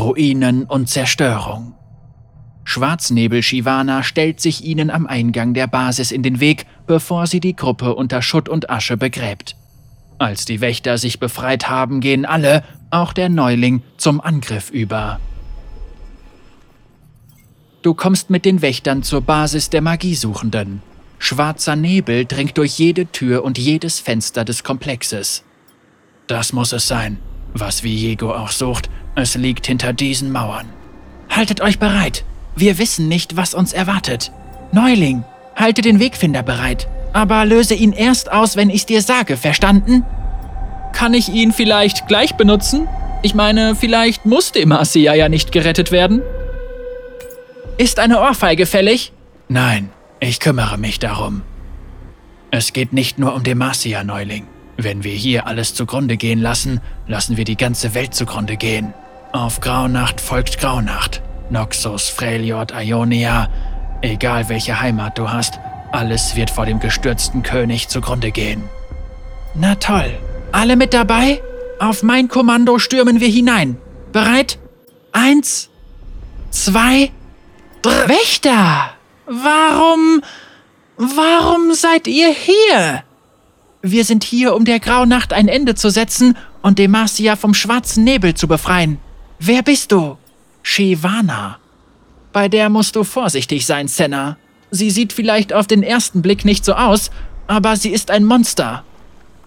Ruinen und Zerstörung. Schwarznebel-Shyvana stellt sich ihnen am Eingang der Basis in den Weg, bevor sie die Gruppe unter Schutt und Asche begräbt. Als die Wächter sich befreit haben, gehen alle, auch der Neuling, zum Angriff über. Du kommst mit den Wächtern zur Basis der Magiesuchenden. Schwarzer Nebel dringt durch jede Tür und jedes Fenster des Komplexes. Das muss es sein, was Viego auch sucht. Es liegt hinter diesen Mauern. Haltet euch bereit. Wir wissen nicht, was uns erwartet. Neuling, halte den Wegfinder bereit. Aber löse ihn erst aus, wenn ich's dir sage, verstanden? Kann ich ihn vielleicht gleich benutzen? Ich meine, vielleicht muss Demacia ja nicht gerettet werden. Ist eine Ohrfeige fällig? Nein, ich kümmere mich darum. Es geht nicht nur um Demacia, Neuling. Wenn wir hier alles zugrunde gehen lassen, lassen wir die ganze Welt zugrunde gehen. Auf Graunacht folgt Graunacht. Noxus, Freljord, Ionia. Egal welche Heimat du hast, alles wird vor dem gestürzten König zugrunde gehen. Na toll. Alle mit dabei? Auf mein Kommando stürmen wir hinein. Bereit? 1, 2... Wächter! Warum seid ihr hier? Wir sind hier, um der Graunacht ein Ende zu setzen und Demacia vom schwarzen Nebel zu befreien. Wer bist du? Shyvana. Bei der musst du vorsichtig sein, Senna. Sie sieht vielleicht auf den ersten Blick nicht so aus, aber sie ist ein Monster.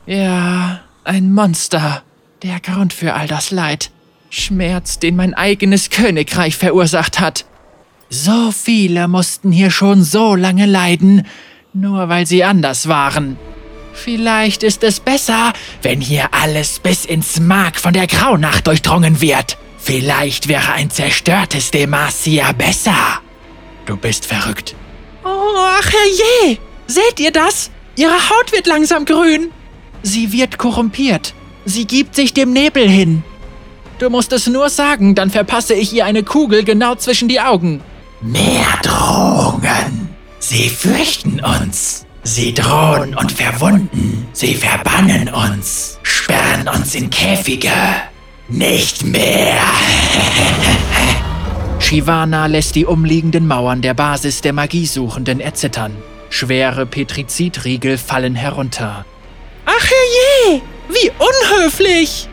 Ja, ein Monster. Der Grund für all das Leid. Schmerz, den mein eigenes Königreich verursacht hat. So viele mussten hier schon so lange leiden, nur weil sie anders waren. Vielleicht ist es besser, wenn hier alles bis ins Mark von der Graunacht durchdrungen wird. Vielleicht wäre ein zerstörtes Demacia besser. Du bist verrückt. Oh, ach herrje! Seht ihr das? Ihre Haut wird langsam grün. Sie wird korrumpiert. Sie gibt sich dem Nebel hin. Du musst es nur sagen, dann verpasse ich ihr eine Kugel genau zwischen die Augen. Mehr Drohungen. Sie fürchten uns. Sie drohen und verwunden. Sie verbannen uns. Sperren uns in Käfige. Nicht mehr. Shyvana lässt die umliegenden Mauern der Basis der Magiesuchenden erzittern. Schwere Petrizidriegel fallen herunter. Ach herrje, wie unhöflich!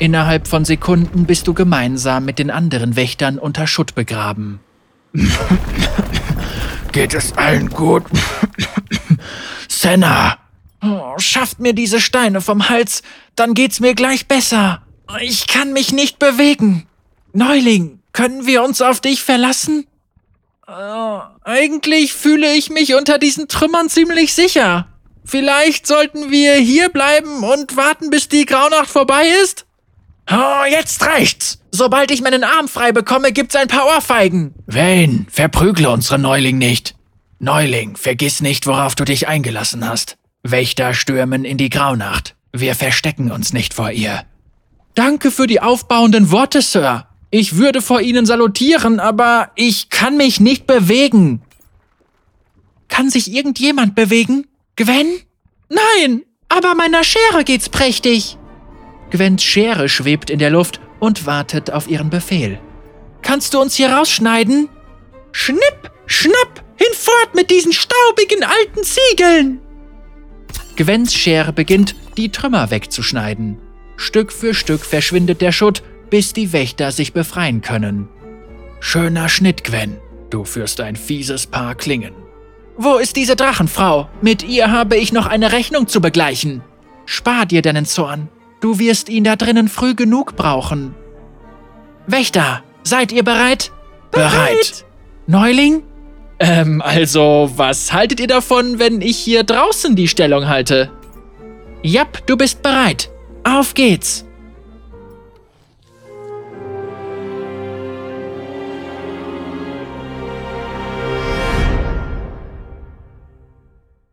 Innerhalb von Sekunden bist du gemeinsam mit den anderen Wächtern unter Schutt begraben. Geht es allen gut? Senna! Oh, schafft mir diese Steine vom Hals, dann geht's mir gleich besser. Ich kann mich nicht bewegen. Neuling, können wir uns auf dich verlassen? Eigentlich fühle ich mich unter diesen Trümmern ziemlich sicher. Vielleicht sollten wir hier bleiben und warten, bis die Graunacht vorbei ist? Oh, jetzt reicht's. Sobald ich meinen Arm frei bekomme, gibt's ein paar Ohrfeigen. Wayne, verprügle unseren Neuling nicht. Neuling, vergiss nicht, worauf du dich eingelassen hast. Wächter stürmen in die Graunacht. Wir verstecken uns nicht vor ihr. Danke für die aufbauenden Worte, Sir. Ich würde vor Ihnen salutieren, aber ich kann mich nicht bewegen. Kann sich irgendjemand bewegen? Gwen? Nein, aber meiner Schere geht's prächtig. Gwens Schere schwebt in der Luft und wartet auf ihren Befehl. Kannst du uns hier rausschneiden? Schnipp, schnapp, hinfort mit diesen staubigen alten Ziegeln! Gwens Schere beginnt, die Trümmer wegzuschneiden. Stück für Stück verschwindet der Schutt, bis die Wächter sich befreien können. Schöner Schnitt, Gwen. Du führst ein fieses Paar Klingen. Wo ist diese Drachenfrau? Mit ihr habe ich noch eine Rechnung zu begleichen. Spar dir deinen Zorn. Du wirst ihn da drinnen früh genug brauchen. Wächter, seid ihr bereit? Bereit. Neuling? Also, was haltet ihr davon, wenn ich hier draußen die Stellung halte? Japp, du bist bereit. Auf geht's.